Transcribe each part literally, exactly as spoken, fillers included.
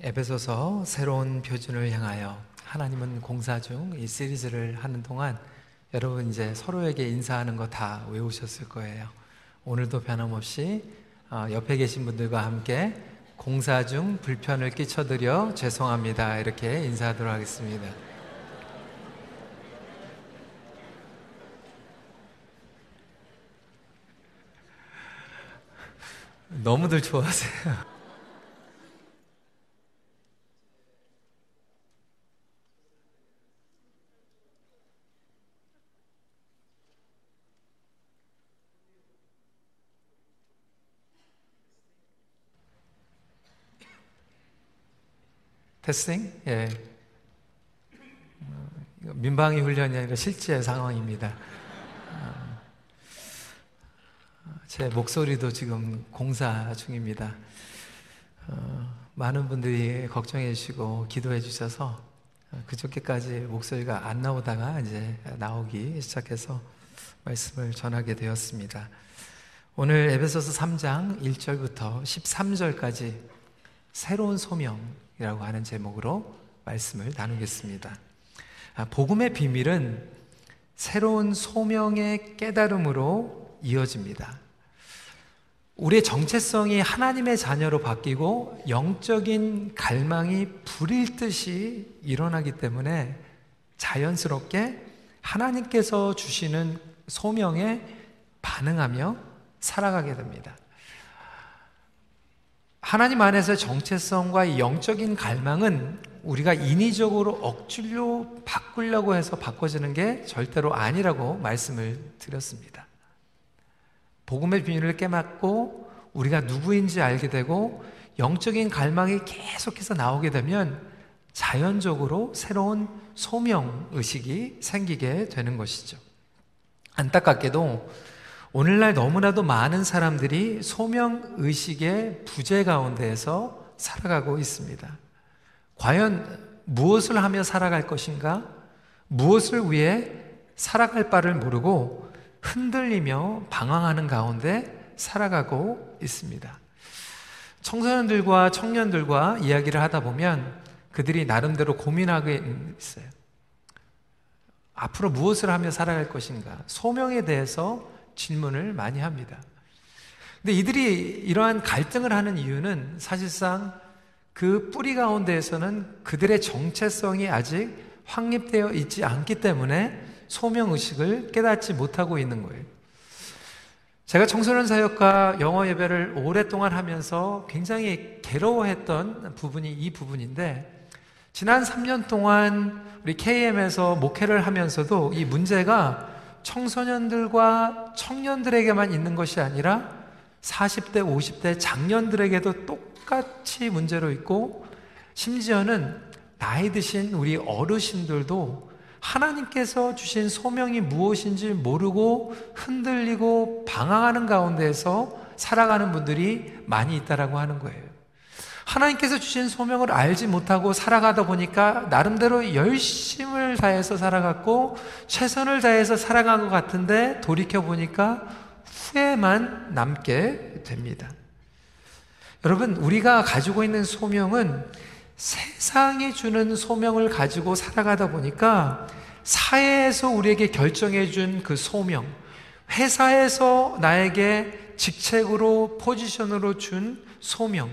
에베소서 새로운 표준을 향하여 하나님은 공사 중 이 시리즈를 하는 동안 여러분 이제 서로에게 인사하는 거 다 외우셨을 거예요. 오늘도 변함없이 옆에 계신 분들과 함께 공사 중 불편을 끼쳐드려 죄송합니다 이렇게 인사하도록 하겠습니다. 너무들 좋아하세요. 테스팅? 예. 민방위 훈련이 아니라 실제 상황입니다. 제 목소리도 지금 공사 중입니다. 많은 분들이 걱정해 주시고 기도해 주셔서 그저께까지 목소리가 안 나오다가 이제 나오기 시작해서 말씀을 전하게 되었습니다. 오늘 에베소서 삼 장 일 절부터 십삼 절까지 새로운 소명 이라고 하는 제목으로 말씀을 나누겠습니다. 아, 복음의 비밀은 새로운 소명의 깨달음으로 이어집니다. 우리의 정체성이 하나님의 자녀로 바뀌고 영적인 갈망이 불일 듯이 일어나기 때문에 자연스럽게 하나님께서 주시는 소명에 반응하며 살아가게 됩니다. 하나님 안에서의 정체성과 이 영적인 갈망은 우리가 인위적으로 억지로 바꾸려고 해서 바꿔지는 게 절대로 아니라고 말씀을 드렸습니다. 복음의 비밀을 깨닫고 우리가 누구인지 알게 되고 영적인 갈망이 계속해서 나오게 되면 자연적으로 새로운 소명의식이 생기게 되는 것이죠. 안타깝게도 오늘날 너무나도 많은 사람들이 소명의식의 부재 가운데에서 살아가고 있습니다. 과연 무엇을 하며 살아갈 것인가? 무엇을 위해 살아갈 바를 모르고 흔들리며 방황하는 가운데 살아가고 있습니다. 청소년들과 청년들과 이야기를 하다 보면 그들이 나름대로 고민하고 있어요. 앞으로 무엇을 하며 살아갈 것인가? 소명에 대해서 질문을 많이 합니다. 근데 이들이 이러한 갈등을 하는 이유는 사실상 그 뿌리 가운데에서는 그들의 정체성이 아직 확립되어 있지 않기 때문에 소명의식을 깨닫지 못하고 있는 거예요. 제가 청소년 사역과 영어 예배를 오랫동안 하면서 굉장히 괴로워했던 부분이 이 부분인데, 지난 삼 년 동안 우리 케이엠에서 목회를 하면서도 이 문제가 청소년들과 청년들에게만 있는 것이 아니라 사십 대, 오십 대 장년들에게도 똑같이 문제로 있고, 심지어는 나이 드신 우리 어르신들도 하나님께서 주신 소명이 무엇인지 모르고 흔들리고 방황하는 가운데에서 살아가는 분들이 많이 있다라고 하는 거예요. 하나님께서 주신 소명을 알지 못하고 살아가다 보니까 나름대로 열심을 다해서 살아갔고 최선을 다해서 살아간 것 같은데 돌이켜보니까 후회만 남게 됩니다. 여러분, 우리가 가지고 있는 소명은 세상이 주는 소명을 가지고 살아가다 보니까 사회에서 우리에게 결정해준 그 소명, 회사에서 나에게 직책으로 포지션으로 준 소명,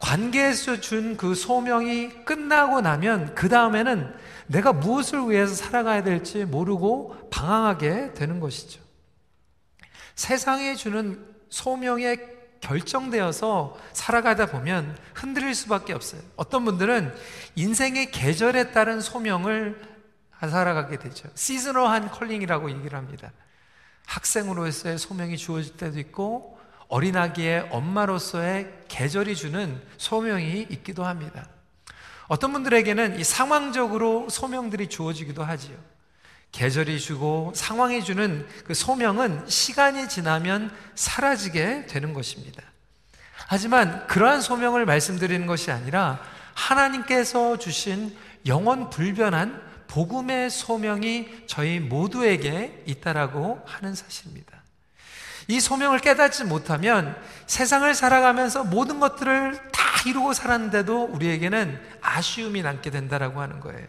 관계에서 준 그 소명이 끝나고 나면 그 다음에는 내가 무엇을 위해서 살아가야 될지 모르고 방황하게 되는 것이죠. 세상이 주는 소명에 결정되어서 살아가다 보면 흔들릴 수밖에 없어요. 어떤 분들은 인생의 계절에 따른 소명을 살아가게 되죠. 시즈널한 컬링이라고 얘기를 합니다. 학생으로서의 소명이 주어질 때도 있고 어린아기의 엄마로서의 계절이 주는 소명이 있기도 합니다. 어떤 분들에게는 이 상황적으로 소명들이 주어지기도 하지요. 계절이 주고 상황이 주는 그 소명은 시간이 지나면 사라지게 되는 것입니다. 하지만 그러한 소명을 말씀드리는 것이 아니라 하나님께서 주신 영원 불변한 복음의 소명이 저희 모두에게 있다라고 하는 사실입니다. 이 소명을 깨닫지 못하면 세상을 살아가면서 모든 것들을 다 이루고 살았는데도 우리에게는 아쉬움이 남게 된다라고 하는 거예요.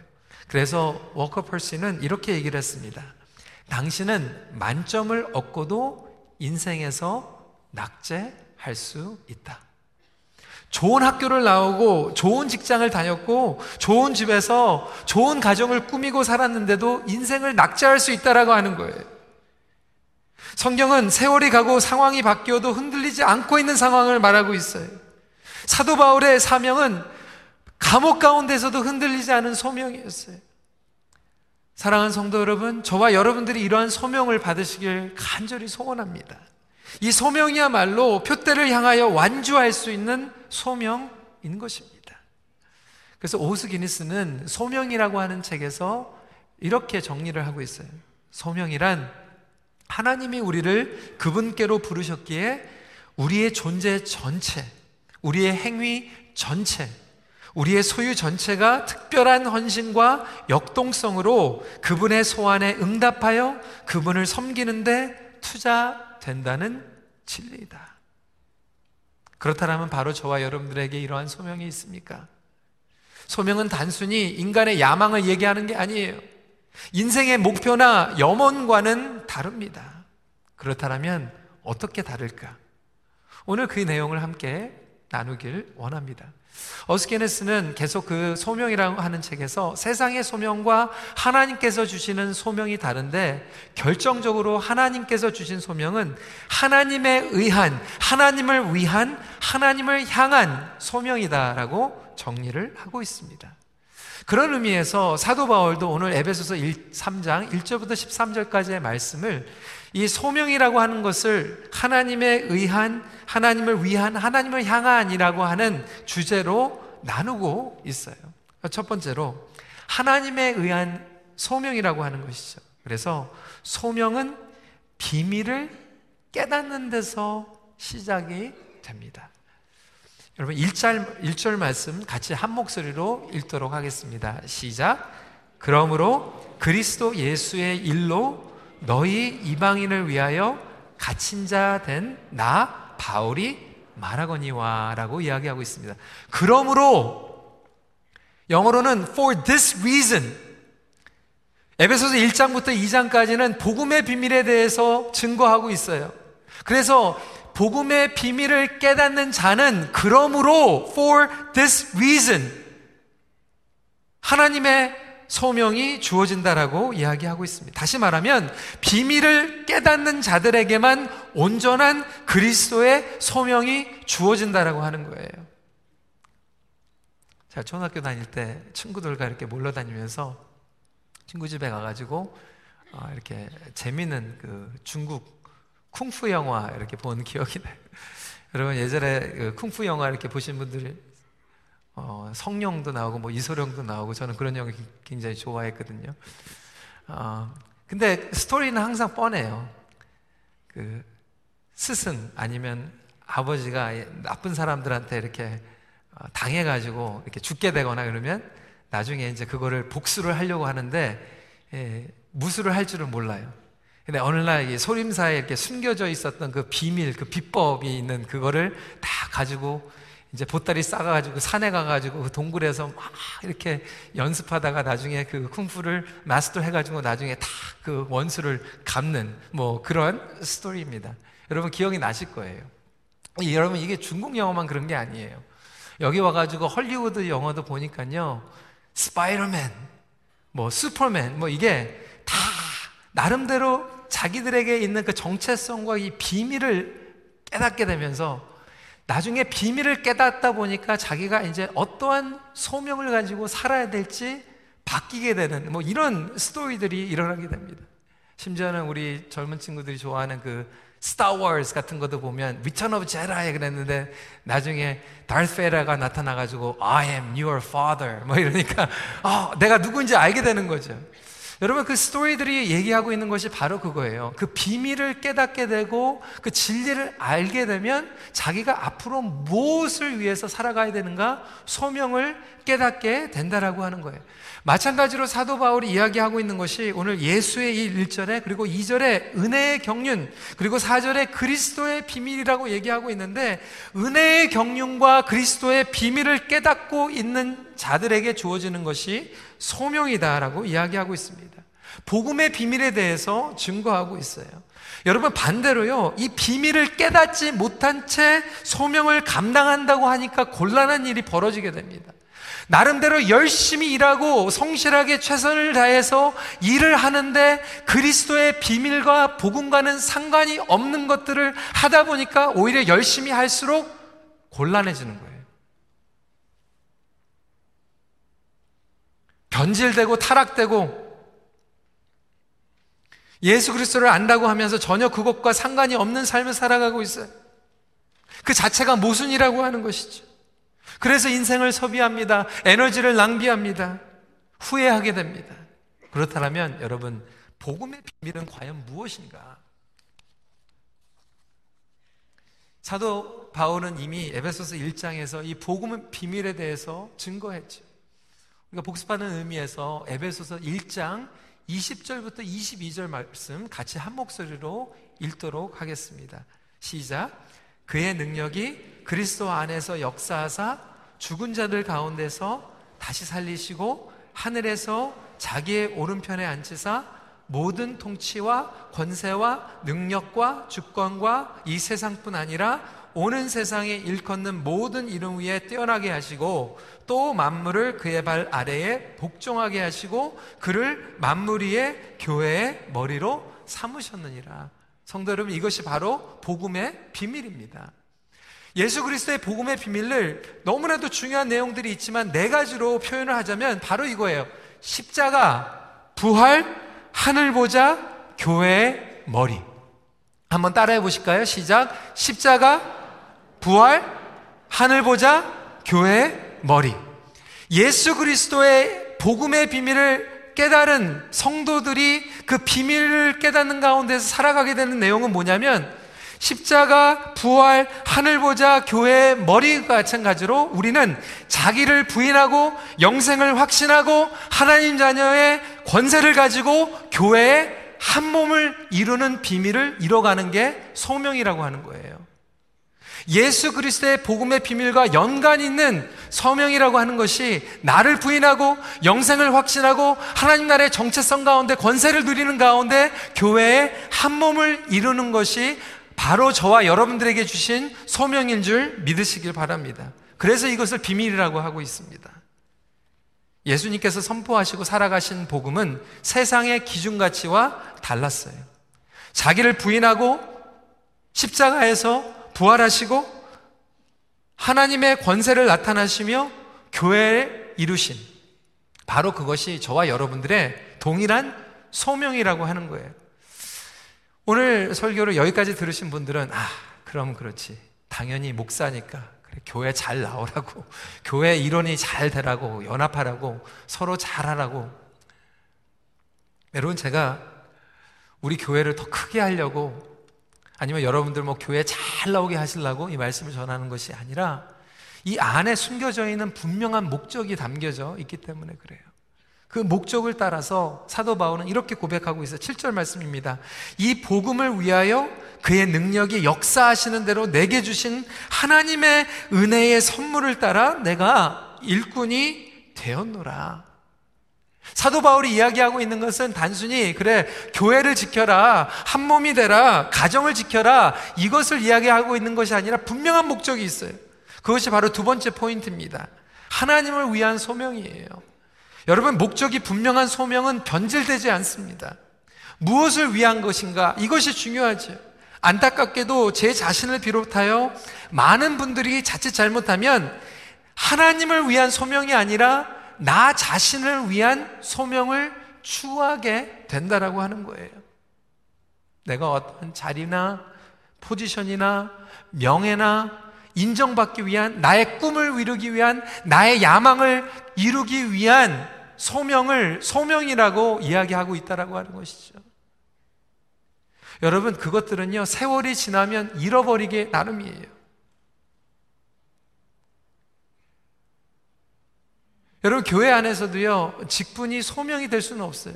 그래서 워커 퍼시는 이렇게 얘기를 했습니다. 당신은 만점을 얻고도 인생에서 낙제할 수 있다. 좋은 학교를 나오고 좋은 직장을 다녔고 좋은 집에서 좋은 가정을 꾸미고 살았는데도 인생을 낙제할 수 있다라고 하는 거예요. 성경은 세월이 가고 상황이 바뀌어도 흔들리지 않고 있는 상황을 말하고 있어요. 사도 바울의 사명은 감옥 가운데서도 흔들리지 않은 소명이었어요. 사랑하는 성도 여러분, 저와 여러분들이 이러한 소명을 받으시길 간절히 소원합니다. 이 소명이야말로 표대를 향하여 완주할 수 있는 소명인 것입니다. 그래서 오스 기니스는 소명이라고 하는 책에서 이렇게 정리를 하고 있어요. 소명이란 하나님이 우리를 그분께로 부르셨기에 우리의 존재 전체, 우리의 행위 전체, 우리의 소유 전체가 특별한 헌신과 역동성으로 그분의 소환에 응답하여 그분을 섬기는 데 투자된다는 진리이다. 그렇다면 바로 저와 여러분들에게 이러한 소명이 있습니까? 소명은 단순히 인간의 야망을 얘기하는 게 아니에요. 인생의 목표나 염원과는 다릅니다. 그렇다면 어떻게 다를까? 오늘 그 내용을 함께 나누길 원합니다. 어스케네스는 계속 그 소명이라고 하는 책에서 세상의 소명과 하나님께서 주시는 소명이 다른데, 결정적으로 하나님께서 주신 소명은 하나님에 의한, 하나님을 위한, 하나님을 향한 소명이다라고 정리를 하고 있습니다. 그런 의미에서 사도 바울도 오늘 에베소서 삼 장 일 절부터 십삼 절까지의 말씀을 이 소명이라고 하는 것을 하나님에 의한, 하나님을 위한, 하나님을 향한이라고 하는 주제로 나누고 있어요. 첫 번째로 하나님에 의한 소명이라고 하는 것이죠. 그래서 소명은 비밀을 깨닫는 데서 시작이 됩니다. 여러분 일 절, 일 절 말씀 같이 한 목소리로 읽도록 하겠습니다. 시작! 그러므로 그리스도 예수의 일로 너희 이방인을 위하여 갇힌 자 된 나 바울이 말하거니와 라고 이야기하고 있습니다. 그러므로, 영어로는 for this reason, 에베소서 일 장부터 이 장까지는 복음의 비밀에 대해서 증거하고 있어요. 그래서 복음의 비밀을 깨닫는 자는 그러므로 for this reason 하나님의 소명이 주어진다라고 이야기하고 있습니다. 다시 말하면 비밀을 깨닫는 자들에게만 온전한 그리스도의 소명이 주어진다라고 하는 거예요. 제가 초등학교 다닐 때 친구들과 이렇게 몰러 다니면서 친구 집에 가가지고 이렇게 재미있는 그 중국 쿵푸 영화 이렇게 본 기억이 나요. 여러분 예전에 그 쿵푸 영화 이렇게 보신 분들, 어, 성룡도 나오고 뭐 이소룡도 나오고 저는 그런 영화 굉장히 좋아했거든요. 어, 근데 스토리는 항상 뻔해요. 그 스승 아니면 아버지가 나쁜 사람들한테 이렇게 당해가지고 이렇게 죽게 되거나 그러면 나중에 이제 그거를 복수를 하려고 하는데 예, 무술을 할 줄은 몰라요. 근데 어느 날 소림사에 이렇게 숨겨져 있었던 그 비밀, 그 비법이 있는 그거를 다 가지고 이제 보따리 싸가가지고 산에 가가지고 그 동굴에서 막 이렇게 연습하다가 나중에 그 쿵푸를 마스터해가지고 나중에 다 그 원수를 갚는 뭐 그런 스토리입니다. 여러분 기억이 나실 거예요. 여러분 이게 중국 영화만 그런 게 아니에요. 여기 와가지고 헐리우드 영화도 보니까요, 스파이더맨, 뭐 슈퍼맨, 뭐 이게 다 나름대로 자기들에게 있는 그 정체성과 이 비밀을 깨닫게 되면서 나중에 비밀을 깨닫다 보니까 자기가 이제 어떠한 소명을 가지고 살아야 될지 바뀌게 되는 뭐 이런 스토리들이 일어나게 됩니다. 심지어는 우리 젊은 친구들이 좋아하는 그 스타워즈 같은 것도 보면 Return of Jedi 그랬는데 나중에 달스 베이더가 나타나가지고 I am your father 뭐 이러니까 아, 내가 누구인지 알게 되는 거죠. 여러분, 그 스토리들이 얘기하고 있는 것이 바로 그거예요. 그 비밀을 깨닫게 되고 그 진리를 알게 되면 자기가 앞으로 무엇을 위해서 살아가야 되는가 소명을 깨닫게 된다라고 하는 거예요. 마찬가지로 사도 바울이 이야기하고 있는 것이 오늘 예수의 이 일 절에 그리고 이 절에 은혜의 경륜 그리고 사 절에 그리스도의 비밀이라고 얘기하고 있는데, 은혜의 경륜과 그리스도의 비밀을 깨닫고 있는 자들에게 주어지는 것이 소명이다라고 이야기하고 있습니다. 복음의 비밀에 대해서 증거하고 있어요. 여러분, 반대로요, 이 비밀을 깨닫지 못한 채 소명을 감당한다고 하니까 곤란한 일이 벌어지게 됩니다. 나름대로 열심히 일하고 성실하게 최선을 다해서 일을 하는데 그리스도의 비밀과 복음과는 상관이 없는 것들을 하다 보니까 오히려 열심히 할수록 곤란해지는 거예요. 변질되고 타락되고, 예수 그리스도를 안다고 하면서 전혀 그것과 상관이 없는 삶을 살아가고 있어요. 그 자체가 모순이라고 하는 것이죠. 그래서 인생을 소비합니다. 에너지를 낭비합니다. 후회하게 됩니다. 그렇다면 여러분, 복음의 비밀은 과연 무엇인가? 사도 바울은 이미 에베소서 일 장에서 이 복음의 비밀에 대해서 증거했죠. 그러니까 복습하는 의미에서 에베소서 일 장 이십 절부터 이십이 절 말씀 같이 한 목소리로 읽도록 하겠습니다. 시작! 그의 능력이 그리스도 안에서 역사하사 죽은 자들 가운데서 다시 살리시고 하늘에서 자기의 오른편에 앉히사 모든 통치와 권세와 능력과 주권과 이 세상뿐 아니라 오는 세상에 일컫는 모든 이름 위에 뛰어나게 하시고 또 만물을 그의 발 아래에 복종하게 하시고 그를 만물 위에 교회의 머리로 삼으셨느니라. 성도 여러분, 이것이 바로 복음의 비밀입니다. 예수 그리스도의 복음의 비밀을 너무나도 중요한 내용들이 있지만 네 가지로 표현을 하자면 바로 이거예요. 십자가, 부활, 하늘 보좌, 교회의 머리. 한번 따라해 보실까요? 시작! 십자가, 부활, 하늘 보좌, 교회의 머리. 예수 그리스도의 복음의 비밀을 깨달은 성도들이 그 비밀을 깨닫는 가운데서 살아가게 되는 내용은 뭐냐면, 십자가, 부활, 하늘 보좌, 교회의 머리와 마찬가지로 우리는 자기를 부인하고 영생을 확신하고 하나님 자녀의 권세를 가지고 교회의 한 몸을 이루는 비밀을 이뤄가는 게 소명이라고 하는 거예요. 예수 그리스도의 복음의 비밀과 연관 있는 소명이라고 하는 것이 나를 부인하고 영생을 확신하고 하나님 나라의 정체성 가운데 권세를 누리는 가운데 교회의 한 몸을 이루는 것이 바로 저와 여러분들에게 주신 소명인 줄 믿으시길 바랍니다. 그래서 이것을 비밀이라고 하고 있습니다. 예수님께서 선포하시고 살아가신 복음은 세상의 기준가치와 달랐어요. 자기를 부인하고 십자가에서 부활하시고 하나님의 권세를 나타내시며 교회를 이루신, 바로 그것이 저와 여러분들의 동일한 소명이라고 하는 거예요. 오늘 설교를 여기까지 들으신 분들은 아, 그럼 그렇지, 당연히 목사니까 그래, 교회 잘 나오라고, 교회 일원이 잘 되라고, 연합하라고, 서로 잘하라고. 여러분, 제가 우리 교회를 더 크게 하려고, 아니면 여러분들 뭐 교회 잘 나오게 하시려고 이 말씀을 전하는 것이 아니라 이 안에 숨겨져 있는 분명한 목적이 담겨져 있기 때문에 그래요. 그 목적을 따라서 사도 바울은 이렇게 고백하고 있어요. 칠 절 말씀입니다. 이 복음을 위하여 그의 능력이 역사하시는 대로 내게 주신 하나님의 은혜의 선물을 따라 내가 일꾼이 되었노라. 사도 바울이 이야기하고 있는 것은 단순히 그래, 교회를 지켜라, 한 몸이 되라, 가정을 지켜라, 이것을 이야기하고 있는 것이 아니라 분명한 목적이 있어요. 그것이 바로 두 번째 포인트입니다. 하나님을 위한 소명이에요. 여러분, 목적이 분명한 소명은 변질되지 않습니다. 무엇을 위한 것인가? 이것이 중요하죠. 안타깝게도 제 자신을 비롯하여 많은 분들이 자칫 잘못하면 하나님을 위한 소명이 아니라 나 자신을 위한 소명을 추구하게 된다라고 하는 거예요. 내가 어떤 자리나 포지션이나 명예나 인정받기 위한, 나의 꿈을 이루기 위한, 나의 야망을 이루기 위한 소명을 소명이라고 이야기하고 있다라고 하는 것이죠. 여러분, 그것들은요, 세월이 지나면 잃어버리게 나름이에요. 여러분, 교회 안에서도요, 직분이 소명이 될 수는 없어요.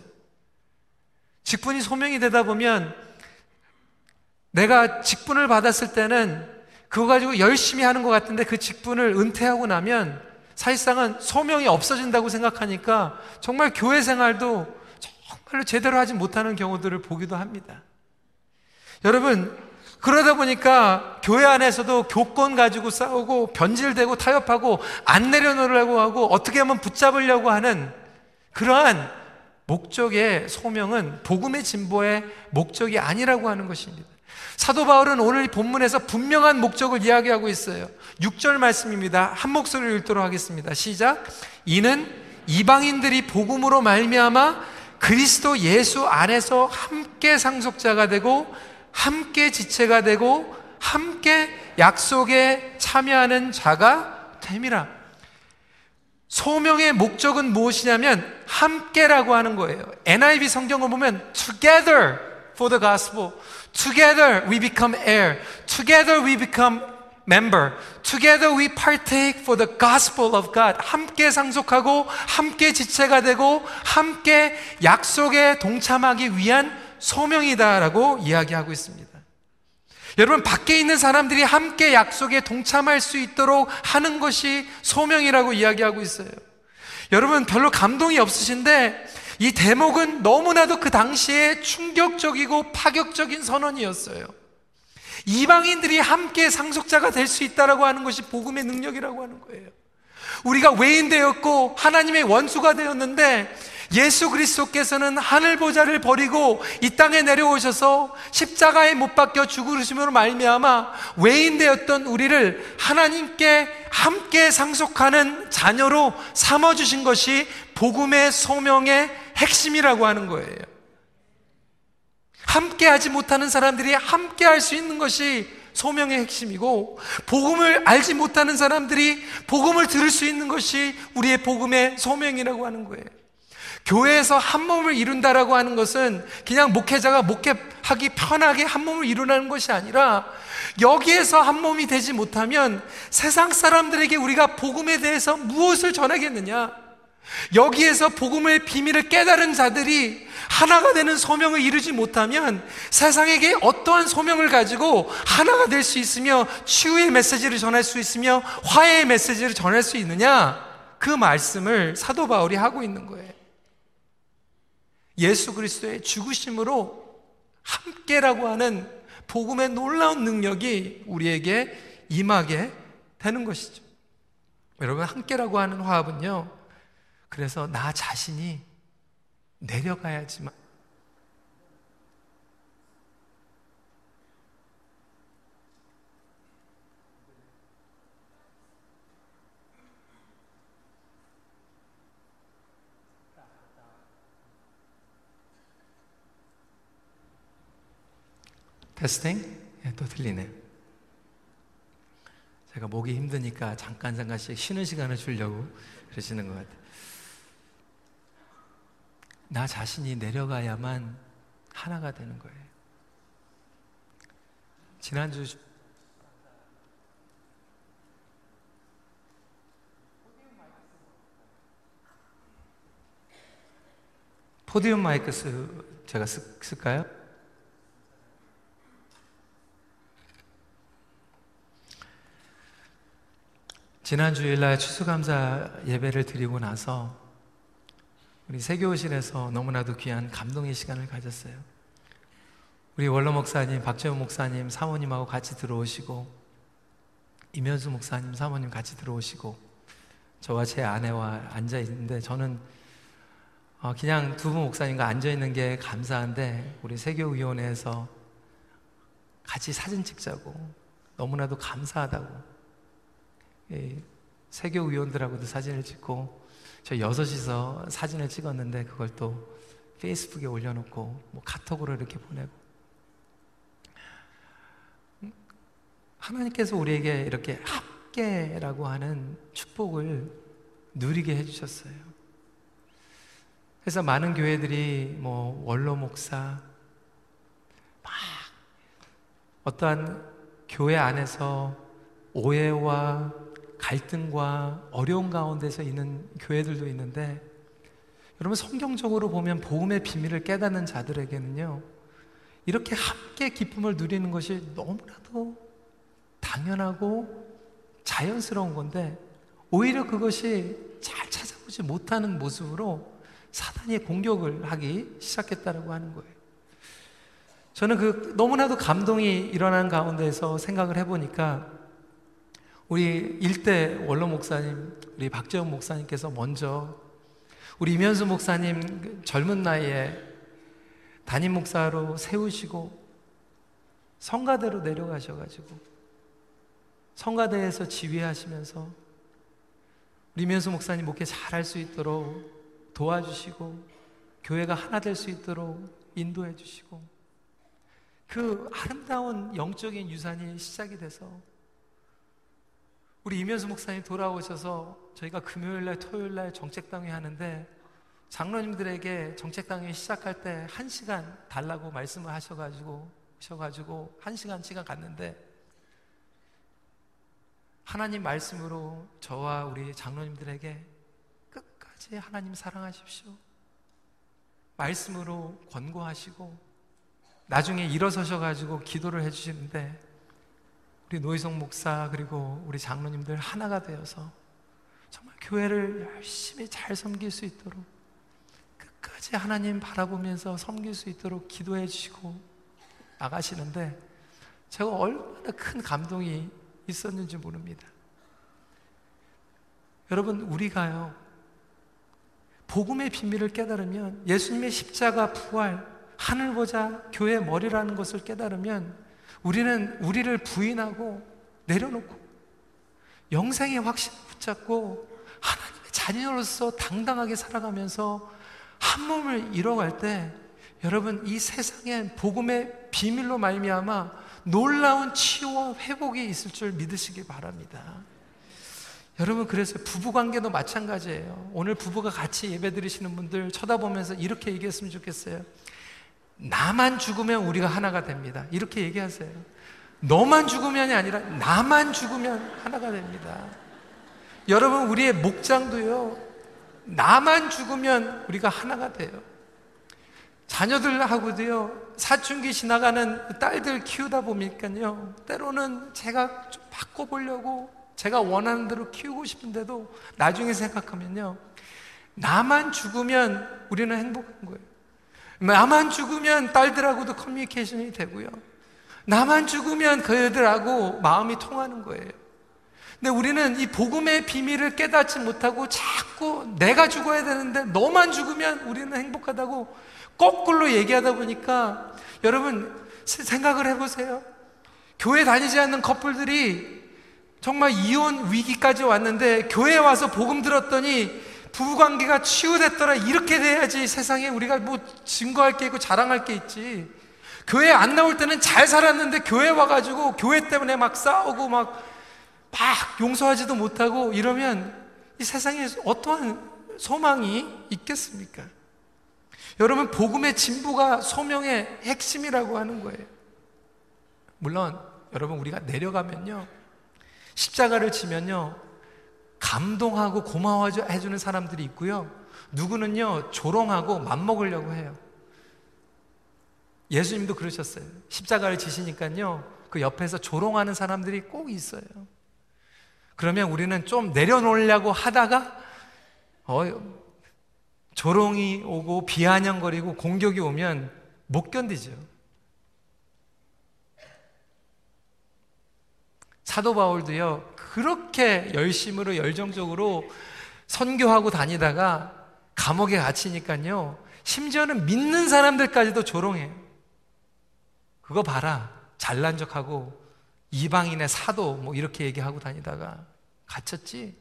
직분이 소명이 되다 보면 내가 직분을 받았을 때는 그거 가지고 열심히 하는 것 같은데, 그 직분을 은퇴하고 나면 사실상은 소명이 없어진다고 생각하니까 정말 교회 생활도 정말로 제대로 하지 못하는 경우들을 보기도 합니다. 여러분, 그러다 보니까 교회 안에서도 교권 가지고 싸우고 변질되고 타협하고 안 내려놓으려고 하고 어떻게 하면 붙잡으려고 하는 그러한 목적의 소명은 복음의 진보의 목적이 아니라고 하는 것입니다. 사도 바울은 오늘 본문에서 분명한 목적을 이야기하고 있어요. 육 절 말씀입니다. 한 목소리로 읽도록 하겠습니다. 시작. 이는 이방인들이 복음으로 말미암아 그리스도 예수 안에서 함께 상속자가 되고 함께 지체가 되고 함께 약속에 참여하는 자가 됨이라. 소명의 목적은 무엇이냐면 함께라고 하는 거예요. 엔 아이 브이 성경을 보면 together for the gospel, together we become heir, together we become member, together we partake for the gospel of God. 함께 상속하고 함께 지체가 되고 함께 약속에 동참하기 위한 소명이다라고 이야기하고 있습니다. 여러분, 밖에 있는 사람들이 함께 약속에 동참할 수 있도록 하는 것이 소명이라고 이야기하고 있어요. 여러분, 별로 감동이 없으신데 이 대목은 너무나도 그 당시에 충격적이고 파격적인 선언이었어요. 이방인들이 함께 상속자가 될 수 있다라고 하는 것이 복음의 능력이라고 하는 거예요. 우리가 외인되었고 하나님의 원수가 되었는데 예수 그리스도께서는 하늘 보좌를 버리고 이 땅에 내려오셔서 십자가에 못 박혀 죽으심으로 말미암아 외인되었던 우리를 하나님께 함께 상속하는 자녀로 삼아주신 것이 복음의 소명의 핵심이라고 하는 거예요. 함께하지 못하는 사람들이 함께할 수 있는 것이 소명의 핵심이고, 복음을 알지 못하는 사람들이 복음을 들을 수 있는 것이 우리의 복음의 소명이라고 하는 거예요. 교회에서 한 몸을 이룬다라고 하는 것은 그냥 목회자가 목회하기 편하게 한 몸을 이루라는 것이 아니라, 여기에서 한 몸이 되지 못하면 세상 사람들에게 우리가 복음에 대해서 무엇을 전하겠느냐, 여기에서 복음의 비밀을 깨달은 자들이 하나가 되는 소명을 이루지 못하면 세상에게 어떠한 소명을 가지고 하나가 될 수 있으며 치유의 메시지를 전할 수 있으며 화해의 메시지를 전할 수 있느냐, 그 말씀을 사도 바울이 하고 있는 거예요. 예수 그리스도의 죽으심으로 함께라고 하는 복음의 놀라운 능력이 우리에게 임하게 되는 것이죠. 여러분, 함께라고 하는 화합은요, 그래서 나 자신이 내려가야지만 테스팅? 예, 또 틀리네요. 제가 목이 힘드니까 잠깐 잠깐씩 쉬는 시간을 주려고 그러시는 것 같아요. 나 자신이 내려가야만 하나가 되는 거예요. 지난주 포디움 마이크 쓰, 제가 쓰, 쓸까요? 지난 주일날 추수감사 예배를 드리고 나서 우리 세교실에서 너무나도 귀한 감동의 시간을 가졌어요. 우리 원로 목사님, 박재현 목사님, 사모님하고 같이 들어오시고 임현수 목사님, 사모님 같이 들어오시고 저와 제 아내와 앉아있는데, 저는 그냥 두 분 목사님과 앉아있는 게 감사한데 우리 세교위원회에서 같이 사진 찍자고 너무나도 감사하다고 세교위원들하고도 사진을 찍고 저희 여섯이서 사진을 찍었는데 그걸 또 페이스북에 올려놓고 뭐 카톡으로 이렇게 보내고, 하나님께서 우리에게 이렇게 함께라고 하는 축복을 누리게 해주셨어요. 그래서 많은 교회들이 뭐 원로 목사 막 어떠한 교회 안에서 오해와 갈등과 어려운 가운데서 있는 교회들도 있는데, 여러분 성경적으로 보면 복음의 비밀을 깨닫는 자들에게는요 이렇게 함께 기쁨을 누리는 것이 너무나도 당연하고 자연스러운 건데, 오히려 그것이 잘 찾아보지 못하는 모습으로 사단이 공격을 하기 시작했다라고 하는 거예요. 저는 그 너무나도 감동이 일어난 가운데서 생각을 해보니까 우리 일대 원로 목사님, 우리 박재현 목사님께서 먼저 우리 임현수 목사님 젊은 나이에 담임 목사로 세우시고 성가대로 내려가셔가지고 성가대에서 지휘하시면서 우리 임현수 목사님 목회 잘할 수 있도록 도와주시고 교회가 하나 될 수 있도록 인도해 주시고, 그 아름다운 영적인 유산이 시작이 돼서 우리 이면수 목사님 돌아오셔서 저희가 금요일날 토요일날 정책당회 하는데 장로님들에게 정책당회 시작할 때 한 시간 달라고 말씀을 하셔가지고 하셔가지고 한 시간치가 갔는데, 하나님 말씀으로 저와 우리 장로님들에게 하나님 사랑하십시오 말씀으로 권고하시고, 나중에 일어서셔가지고 기도를 해주시는데 우리 노희송 목사 그리고 우리 장로님들 하나가 되어서 정말 교회를 열심히 잘 섬길 수 있도록 끝까지 하나님 바라보면서 섬길 수 있도록 기도해 주시고 나가시는데, 제가 얼마나 큰 감동이 있었는지 모릅니다. 여러분 우리가요 복음의 비밀을 깨달으면, 예수님의 십자가 부활, 하늘보좌, 교회의 머리라는 것을 깨달으면 우리는 우리를 부인하고 내려놓고 영생의 확신을 붙잡고 하나님의 자녀로서 당당하게 살아가면서 한 몸을 이뤄갈 때, 여러분 이 세상엔 복음의 비밀로 말미암아 놀라운 치유와 회복이 있을 줄 믿으시기 바랍니다. 여러분 그래서 부부관계도 마찬가지예요. 오늘 부부가 같이 예배드리시는 분들 쳐다보면서 이렇게 얘기했으면 좋겠어요. 나만 죽으면 우리가 하나가 됩니다. 이렇게 얘기하세요. 너만 죽으면이 아니라 나만 죽으면 하나가 됩니다. 여러분 우리의 목장도요 나만 죽으면 우리가 하나가 돼요. 자녀들하고도요 사춘기 지나가는 딸들 키우다 보니까요 때로는 제가 좀 바꿔보려고 제가 원하는 대로 키우고 싶은데도 나중에 생각하면요 나만 죽으면 우리는 행복한 거예요. 나만 죽으면 딸들하고도 커뮤니케이션이 되고요 나만 죽으면 그들하고 마음이 통하는 거예요. 근데 우리는 이 복음의 비밀을 깨닫지 못하고 자꾸 내가 죽어야 되는데 너만 죽으면 우리는 행복하다고 거꾸로 얘기하다 보니까, 여러분 생각을 해보세요. 교회 다니지 않는 커플들이 정말 이혼 위기까지 왔는데 교회에 와서 복음 들었더니 부부관계가 치유됐더라, 이렇게 돼야지 세상에 우리가 뭐 증거할 게 있고 자랑할 게 있지. 교회 안 나올 때는 잘 살았는데 교회 와가지고 교회 때문에 막 싸우고 막, 막 용서하지도 못하고 이러면 이 세상에 어떠한 소망이 있겠습니까? 여러분 복음의 진부가 소명의 핵심이라고 하는 거예요. 물론 여러분 우리가 내려가면요 십자가를 지면요 감동하고 고마워해주는 사람들이 있고요 누구는요 조롱하고 맘먹으려고 해요. 예수님도 그러셨어요. 십자가를 지시니까요 그 옆에서 조롱하는 사람들이 꼭 있어요. 그러면 우리는 좀 내려놓으려고 하다가 어, 조롱이 오고 비아냥거리고 공격이 오면 못 견디죠. 사도 바울도요 그렇게 열심으로 열정적으로 선교하고 다니다가 감옥에 갇히니까요 심지어는 믿는 사람들까지도 조롱해요. 그거 봐라 잘난 척하고 이방인의 사도 뭐 이렇게 얘기하고 다니다가 갇혔지?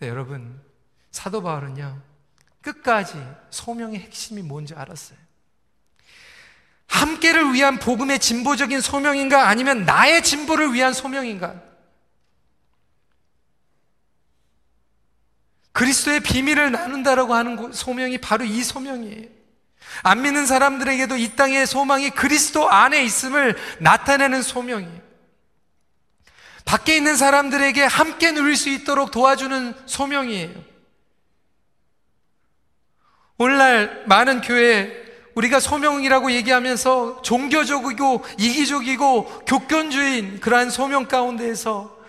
네, 여러분 사도 바울은요 끝까지 소명의 핵심이 뭔지 알았어요. 함께를 위한 복음의 진보적인 소명인가 아니면 나의 진보를 위한 소명인가? 그리스도의 비밀을 나눈다라고 하는 소명이 바로 이 소명이에요. 안 믿는 사람들에게도 이 땅의 소망이 그리스도 안에 있음을 나타내는 소명이에요. 밖에 있는 사람들에게 함께 누릴 수 있도록 도와주는 소명이에요. 오늘날 많은 교회 우리가 소명이라고 얘기하면서 종교적이고 이기적이고 교권주의인 그러한 소명 가운데에서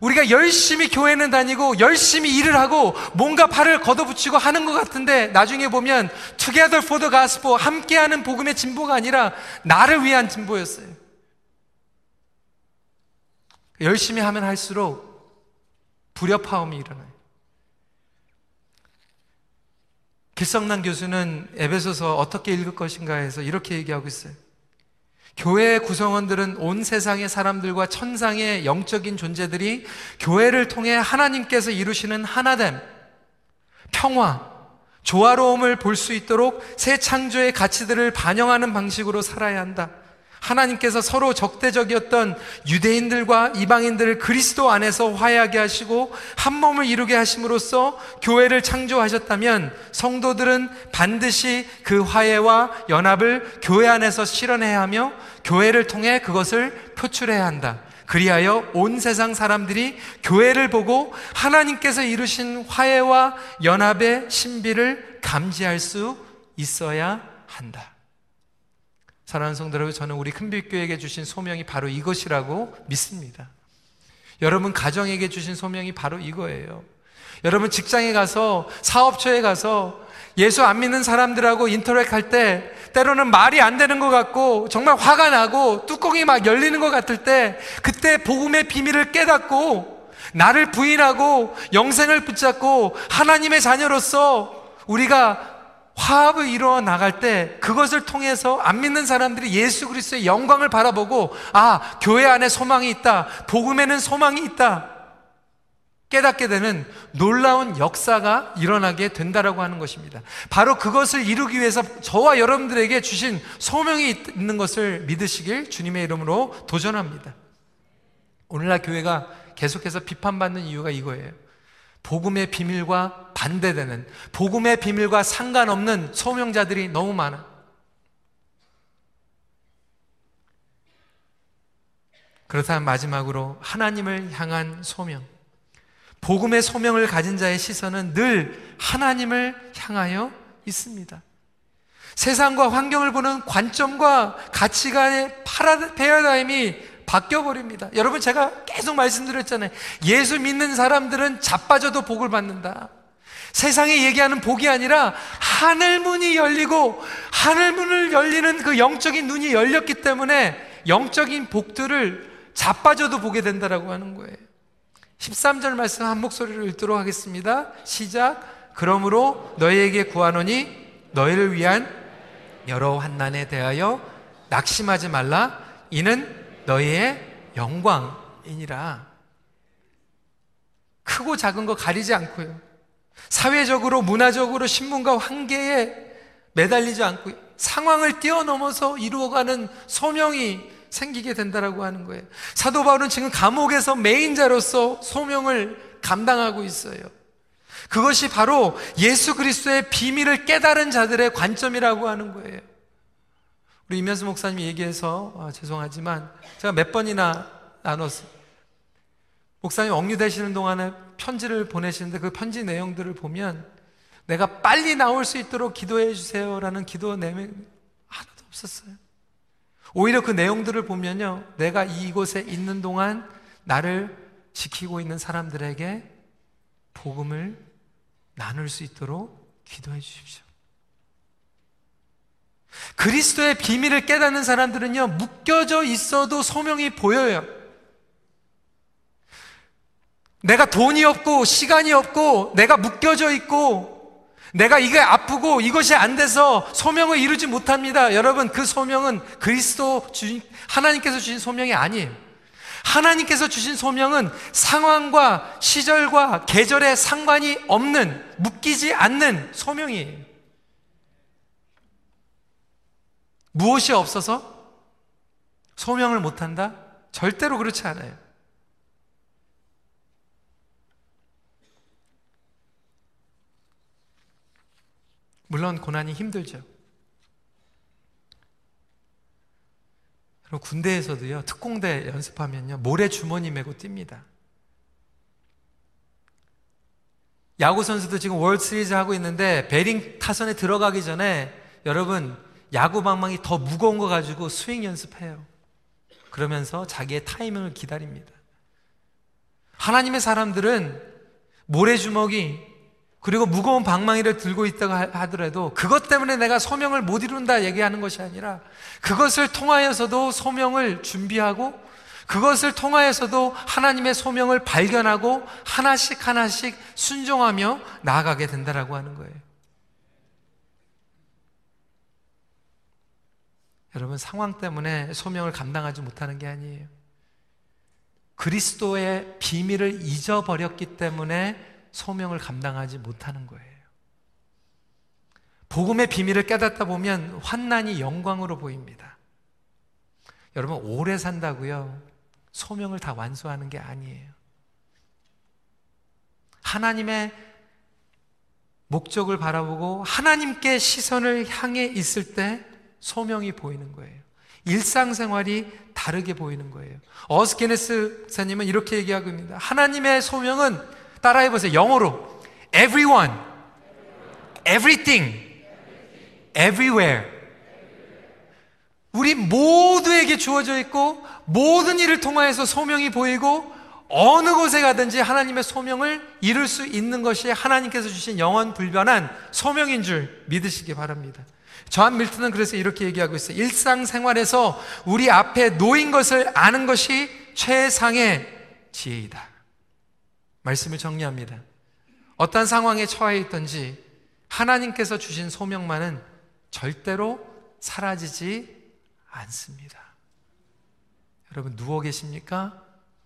우리가 열심히 교회는 다니고 열심히 일을 하고 뭔가 발을 걷어붙이고 하는 것 같은데 나중에 보면 Together for the Gospel, 함께하는 복음의 진보가 아니라 나를 위한 진보였어요. 열심히 하면 할수록 불협화음이 일어나요. 길성남 교수는 에베소서 어떻게 읽을 것인가 해서 이렇게 얘기하고 있어요. 교회의 구성원들은 온 세상의 사람들과 천상의 영적인 존재들이 교회를 통해 하나님께서 이루시는 하나됨, 평화, 조화로움을 볼 수 있도록 새 창조의 가치들을 반영하는 방식으로 살아야 한다. 하나님께서 서로 적대적이었던 유대인들과 이방인들을 그리스도 안에서 화해하게 하시고 한 몸을 이루게 하심으로써 교회를 창조하셨다면 성도들은 반드시 그 화해와 연합을 교회 안에서 실현해야 하며 교회를 통해 그것을 표출해야 한다. 그리하여 온 세상 사람들이 교회를 보고 하나님께서 이루신 화해와 연합의 신비를 감지할 수 있어야 한다. 사랑하는 성도 여러분, 저는 우리 큰빛교회에게 주신 소명이 바로 이것이라고 믿습니다. 여러분 가정에게 주신 소명이 바로 이거예요. 여러분 직장에 가서 사업처에 가서 예수 안 믿는 사람들하고 인터랙할 때 때로는 말이 안 되는 것 같고 정말 화가 나고 뚜껑이 막 열리는 것 같을 때 그때 복음의 비밀을 깨닫고 나를 부인하고 영생을 붙잡고 하나님의 자녀로서 우리가 화합을 이루어 나갈 때 그것을 통해서 안 믿는 사람들이 예수 그리스도의 영광을 바라보고 아, 교회 안에 소망이 있다, 복음에는 소망이 있다 깨닫게 되는 놀라운 역사가 일어나게 된다라고 하는 것입니다. 바로 그것을 이루기 위해서 저와 여러분들에게 주신 소명이 있는 것을 믿으시길 주님의 이름으로 도전합니다. 오늘날 교회가 계속해서 비판받는 이유가 이거예요. 복음의 비밀과 반대되는, 복음의 비밀과 상관없는 소명자들이 너무 많아. 그렇다면 마지막으로 하나님을 향한 소명, 복음의 소명을 가진 자의 시선은 늘 하나님을 향하여 있습니다. 세상과 환경을 보는 관점과 가치관의 패러다임이 바뀌어버립니다. 여러분 제가 계속 말씀드렸잖아요. 예수 믿는 사람들은 자빠져도 복을 받는다. 세상이 얘기하는 복이 아니라 하늘문이 열리고 하늘문을 열리는 그 영적인 눈이 열렸기 때문에 영적인 복들을 자빠져도 보게 된다라고 하는 거예요. 십삼 절 말씀 한 목소리로 읽도록 하겠습니다. 시작. 그러므로 너희에게 구하노니 너희를 위한 여러 환난에 대하여 낙심하지 말라. 이는 너희의 영광이니라. 크고 작은 거 가리지 않고요, 사회적으로 문화적으로 신문과 환계에 매달리지 않고 상황을 뛰어넘어서 이루어가는 소명이 생기게 된다라고 하는 거예요. 사도 바울은 지금 감옥에서 매인자로서 소명을 감당하고 있어요. 그것이 바로 예수 그리스도의 비밀을 깨달은 자들의 관점이라고 하는 거예요. 우리 임현수 목사님이 얘기해서 아, 죄송하지만 제가 몇 번이나 나눴어요. 목사님 억류되시는 동안에 편지를 보내시는데 그 편지 내용들을 보면 내가 빨리 나올 수 있도록 기도해 주세요라는 기도 내용이 하나도 없었어요. 오히려 그 내용들을 보면요, 내가 이곳에 있는 동안 나를 지키고 있는 사람들에게 복음을 나눌 수 있도록 기도해 주십시오. 그리스도의 비밀을 깨닫는 사람들은요, 묶여져 있어도 소명이 보여요. 내가 돈이 없고 시간이 없고 내가 묶여져 있고 내가 이게 아프고 이것이 안 돼서 소명을 이루지 못합니다. 여러분 그 소명은 그리스도 주신, 하나님께서 주신 소명이 아니에요. 하나님께서 주신 소명은 상황과 시절과 계절에 상관이 없는, 묶이지 않는 소명이에요. 무엇이 없어서 소명을 못한다? 절대로 그렇지 않아요. 물론 고난이 힘들죠. 그리고 군대에서도요, 특공대 연습하면요, 모래 주머니 메고 뜁니다. 야구 선수도 지금 월드 시리즈 하고 있는데 베링 타선에 들어가기 전에 여러분 야구 방망이 더 무거운 거 가지고 스윙 연습해요. 그러면서 자기의 타이밍을 기다립니다. 하나님의 사람들은 모래주먹이 그리고 무거운 방망이를 들고 있다고 하더라도 그것 때문에 내가 소명을 못 이룬다 얘기하는 것이 아니라 그것을 통하여서도 소명을 준비하고 그것을 통하여서도 하나님의 소명을 발견하고 하나씩 하나씩 순종하며 나아가게 된다라고 하는 거예요. 여러분, 상황 때문에 소명을 감당하지 못하는 게 아니에요. 그리스도의 비밀을 잊어버렸기 때문에 소명을 감당하지 못하는 거예요. 복음의 비밀을 깨닫다 보면 환난이 영광으로 보입니다. 여러분, 오래 산다고요 소명을 다 완수하는 게 아니에요. 하나님의 목적을 바라보고 하나님께 시선을 향해 있을 때 소명이 보이는 거예요. 일상생활이 다르게 보이는 거예요. 어스케네스 사님은 이렇게 얘기하고 있습니다. 하나님의 소명은, 따라해보세요, 영어로 everyone, everything, everywhere. 우리 모두에게 주어져 있고 모든 일을 통하여서 소명이 보이고 어느 곳에 가든지 하나님의 소명을 이룰 수 있는 것이 하나님께서 주신 영원 불변한 소명인 줄 믿으시기 바랍니다. 존 밀턴은 그래서 이렇게 얘기하고 있어요. 일상생활에서 우리 앞에 놓인 것을 아는 것이 최상의 지혜이다. 말씀을 정리합니다. 어떤 상황에 처해 있든지 하나님께서 주신 소명만은 절대로 사라지지 않습니다. 여러분, 누워 계십니까?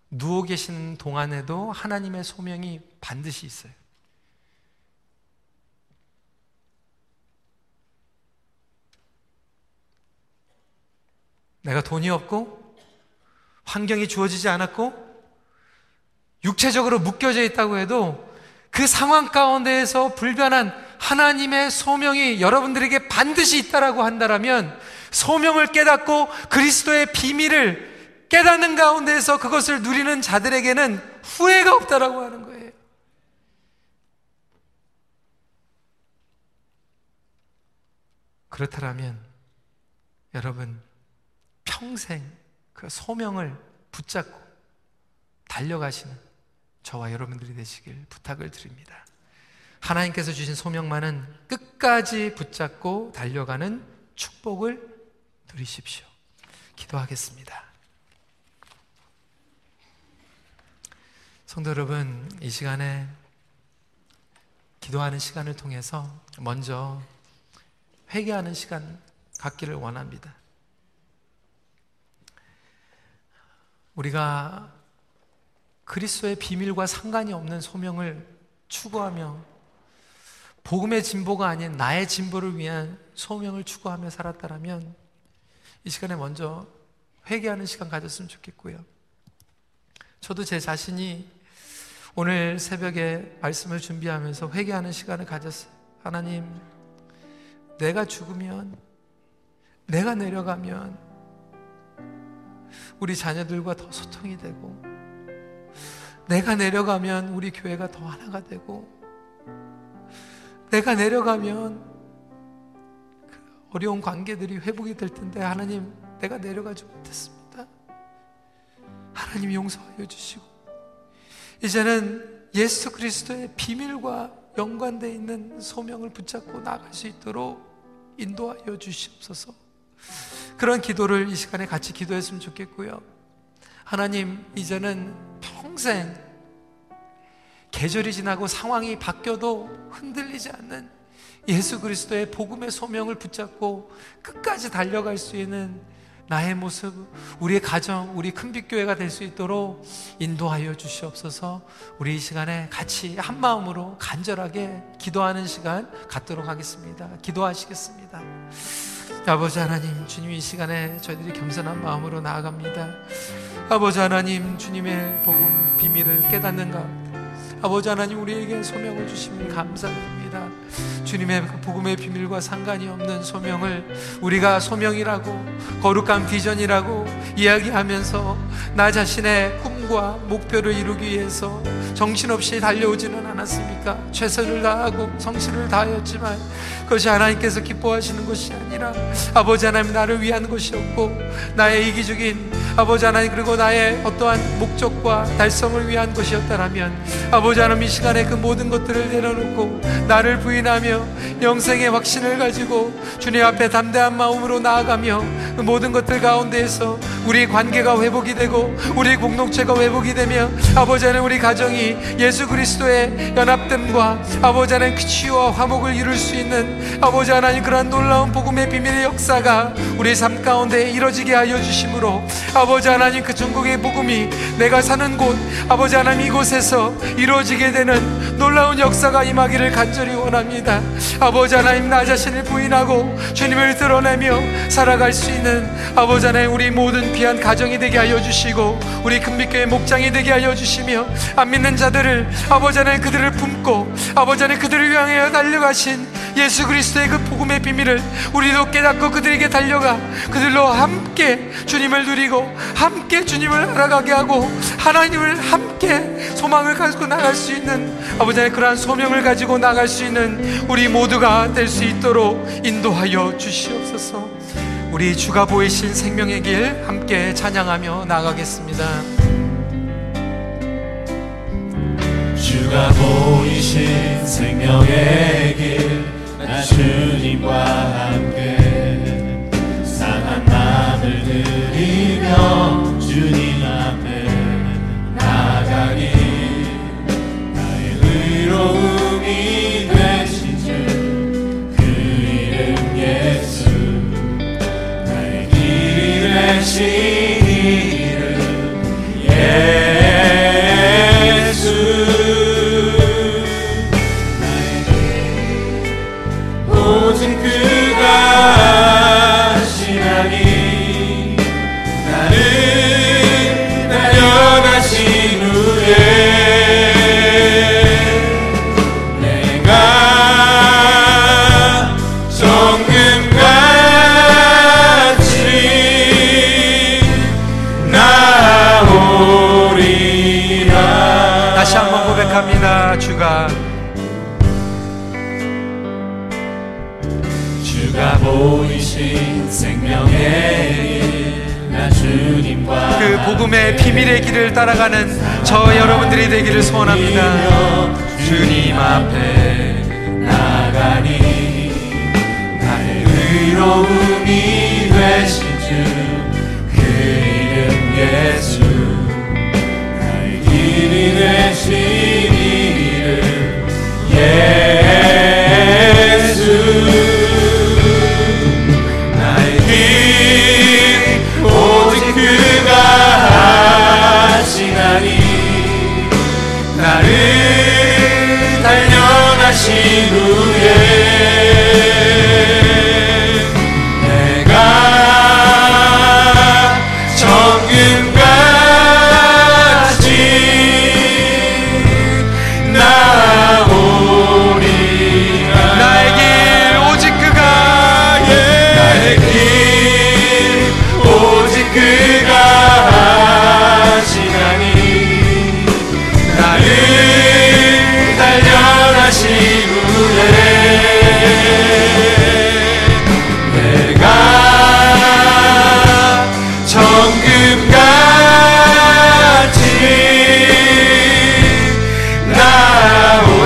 누워 계시는 동안에도 하나님의 소명이 반드시 있어요. 내가 돈이 없고 환경이 주어지지 않았고 육체적으로 묶여져 있다고 해도 그 상황 가운데에서 불변한 하나님의 소명이 여러분들에게 반드시 있다라고 한다면 소명을 깨닫고 그리스도의 비밀을 깨닫는 가운데에서 그것을 누리는 자들에게는 후회가 없다라고 하는 거예요. 그렇다면 여러분, 평생 그 소명을 붙잡고 달려가시는 저와 여러분들이 되시길 부탁을 드립니다. 하나님께서 주신 소명만은 끝까지 붙잡고 달려가는 축복을 누리십시오. 기도하겠습니다. 성도 여러분, 이 시간에 기도하는 시간을 통해서 먼저 회개하는 시간 갖기를 원합니다. 우리가 그리스도의 비밀과 상관이 없는 소명을 추구하며 복음의 진보가 아닌 나의 진보를 위한 소명을 추구하며 살았다면 이 시간에 먼저 회개하는 시간 가졌으면 좋겠고요. 저도 제 자신이 오늘 새벽에 말씀을 준비하면서 회개하는 시간을 가졌어요. 하나님, 내가 죽으면, 내가 내려가면 우리 자녀들과 더 소통이 되고, 내가 내려가면 우리 교회가 더 하나가 되고, 내가 내려가면 그 어려운 관계들이 회복이 될 텐데 하나님, 내가 내려가지 못했습니다. 하나님, 용서하여 주시고 이제는 예수 그리스도의 비밀과 연관되어 있는 소명을 붙잡고 나갈 수 있도록 인도하여 주시옵소서. 그런 기도를 이 시간에 같이 기도했으면 좋겠고요. 하나님, 이제는 평생 계절이 지나고 상황이 바뀌어도 흔들리지 않는 예수 그리스도의 복음의 소명을 붙잡고 끝까지 달려갈 수 있는 나의 모습, 우리의 가정, 우리 큰빛교회가 될 수 있도록 인도하여 주시옵소서. 우리 이 시간에 같이 한 마음으로 간절하게 기도하는 시간 갖도록 하겠습니다. 기도하시겠습니다. 아버지 하나님, 주님, 이 시간에 저희들이 겸손한 마음으로 나아갑니다. 아버지 하나님, 주님의 복음 비밀을 깨닫는 가운데 아버지 하나님, 우리에게 소명을 주시면 감사드립니다. 주님의 복음의 비밀과 상관이 없는 소명을 우리가 소명이라고, 거룩한 비전이라고 이야기하면서 나 자신의 꿈과 목표를 이루기 위해서 정신없이 달려오지는 않았습니까? 최선을 다하고 성실을 다하였지만 그것이 하나님께서 기뻐하시는 것이 아니라 아버지 하나님 나를 위한 것이었고, 나의 이기적인 아버지 하나님 그리고 나의 어떠한 목적과 달성을 위한 것이었다라면 아버지 하나님 이 시간에 그 모든 것들을 내려놓고 나를 부인하며 영생의 확신을 가지고 주님 앞에 담대한 마음으로 나아가며 그 모든 것들 가운데에서 우리 관계가 회복이 되고 우리 공동체가 회복이 되며 아버지 하나님 우리 가정이 예수 그리스도의 연합됨과 아버지 하나님 그 치유와 화목을 이룰 수 있는 아버지 하나님 그러한 놀라운 복음의 비밀의 역사가 우리 삶 가운데 이뤄지게 하여 주심으로 아버지 하나님 그 전국의 복음이 내가 사는 곳 아버지 하나님 이곳에서 이루어지게 되는 놀라운 역사가 임하기를 간절히 원합니다. 아버지 하나님 나 자신을 부인하고 주님을 드러내며 살아갈 수 있는 아버지 하나님 우리 모든 귀한 가정이 되게 하여 주시고 우리 금빛교회 목장이 되게 하여 주시며 안 믿는 자들을 아버지 하나님 그들을 품고 아버지 하나님 그들을 향하여 달려가신 예수 그리스도의 그 복음의 비밀을 우리도 깨닫고 그들에게 달려가 그들로 함께 주님을 누리고 함께 주님을 알아가게 하고 하나님을 함께 소망을 가지고 나갈 수 있는 아버지의 그러한 소명을 가지고 나갈 수 있는 우리 모두가 될 수 있도록 인도하여 주시옵소서. 우리 주가 보이신 생명의 길 함께 찬양하며 나가겠습니다. 주가 보이신 생명의 길 나 주님과 함께 상한 마음을 드리며 주님 앞에 나가길 나의 의로움이 되신 주 그 이름 예수 나의 길이 되신 이름 예수 주가 주가 보이신 생명의 길 나 주님과 그 복음의 비밀의 길을 따라가는 저 여러분들이 되기를 소원합니다. 주님 앞에 나가니 나의 의로움이 되신 주 그 이름 예수 나의 길이 되신 예수 나의 길 오직 그가 하시나니 나를 단련하신 후에 내가 정금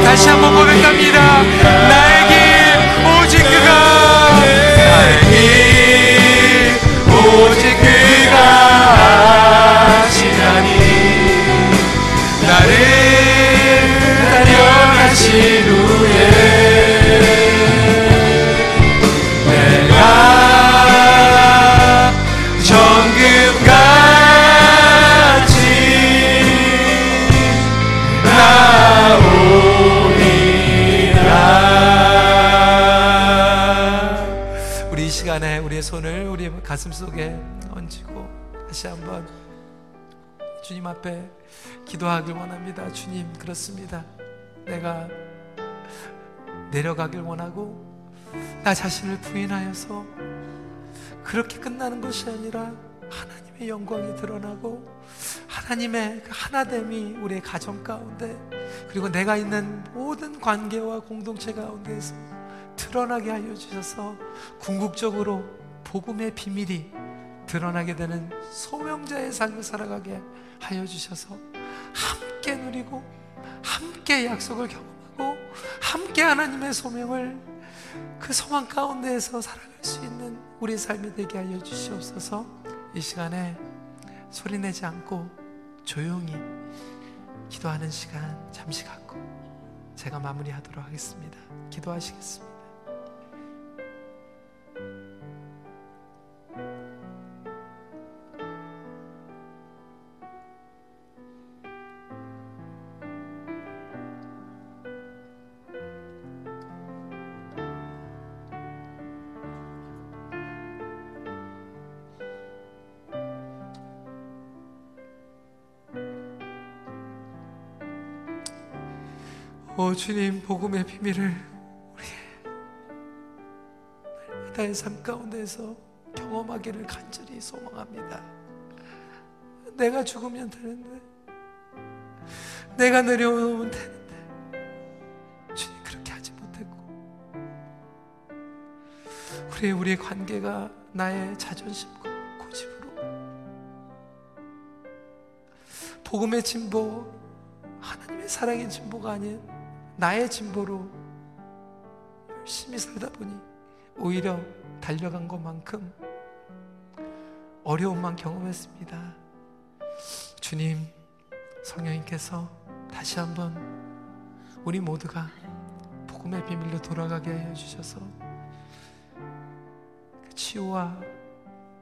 다시 한번 고백합니다. 나의 길 오직 그가 나의 길 오직 그가 하시나니 나를 단련하신 후에 내가 정금같이 나오 손을 우리 가슴 속에 얹고 다시 한번 주님 앞에 기도하길 원합니다. 주님, 그렇습니다. 내가 내려가길 원하고 나 자신을 부인하여서 그렇게 끝나는 것이 아니라 하나님의 영광이 드러나고 하나님의 그 하나됨이 우리의 가정 가운데, 그리고 내가 있는 모든 관계와 공동체 가운데서 드러나게 하여 주셔서 궁극적으로 복음의 비밀이 드러나게 되는 소명자의 삶을 살아가게 하여 주셔서 함께 누리고 함께 약속을 경험하고 함께 하나님의 소명을 그 소망 가운데에서 살아갈 수 있는 우리 삶이 되게 하여 주시옵소서. 이 시간에 소리내지 않고 조용히 기도하는 시간 잠시 갖고 제가 마무리하도록 하겠습니다. 기도하시겠습니다. 오 주님, 복음의 비밀을 우리의 날마다의 삶 가운데서 경험하기를 간절히 소망합니다. 내가 죽으면 되는데, 내가 내려오면 되는데 주님, 그렇게 하지 못했고, 우리, 우리의 관계가 나의 자존심과 고집으로 복음의 진보, 하나님의 사랑의 진보가 아닌 나의 진보로 열심히 살다 보니 오히려 달려간 것만큼 어려움만 경험했습니다. 주님, 성령님께서 다시 한번 우리 모두가 복음의 비밀로 돌아가게 하여 주셔서 그 치유와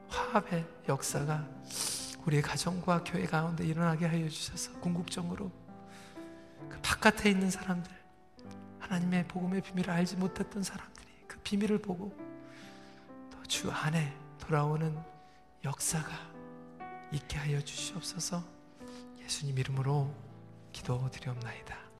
화합의 역사가 우리의 가정과 교회 가운데 일어나게 하여 주셔서 궁극적으로 그 바깥에 있는 사람들, 하나님의 복음의 비밀을 알지 못했던 사람들이 그 비밀을 보고 또 주 안에 돌아오는 역사가 있게 하여 주시옵소서. 예수님 이름으로 기도드리옵나이다.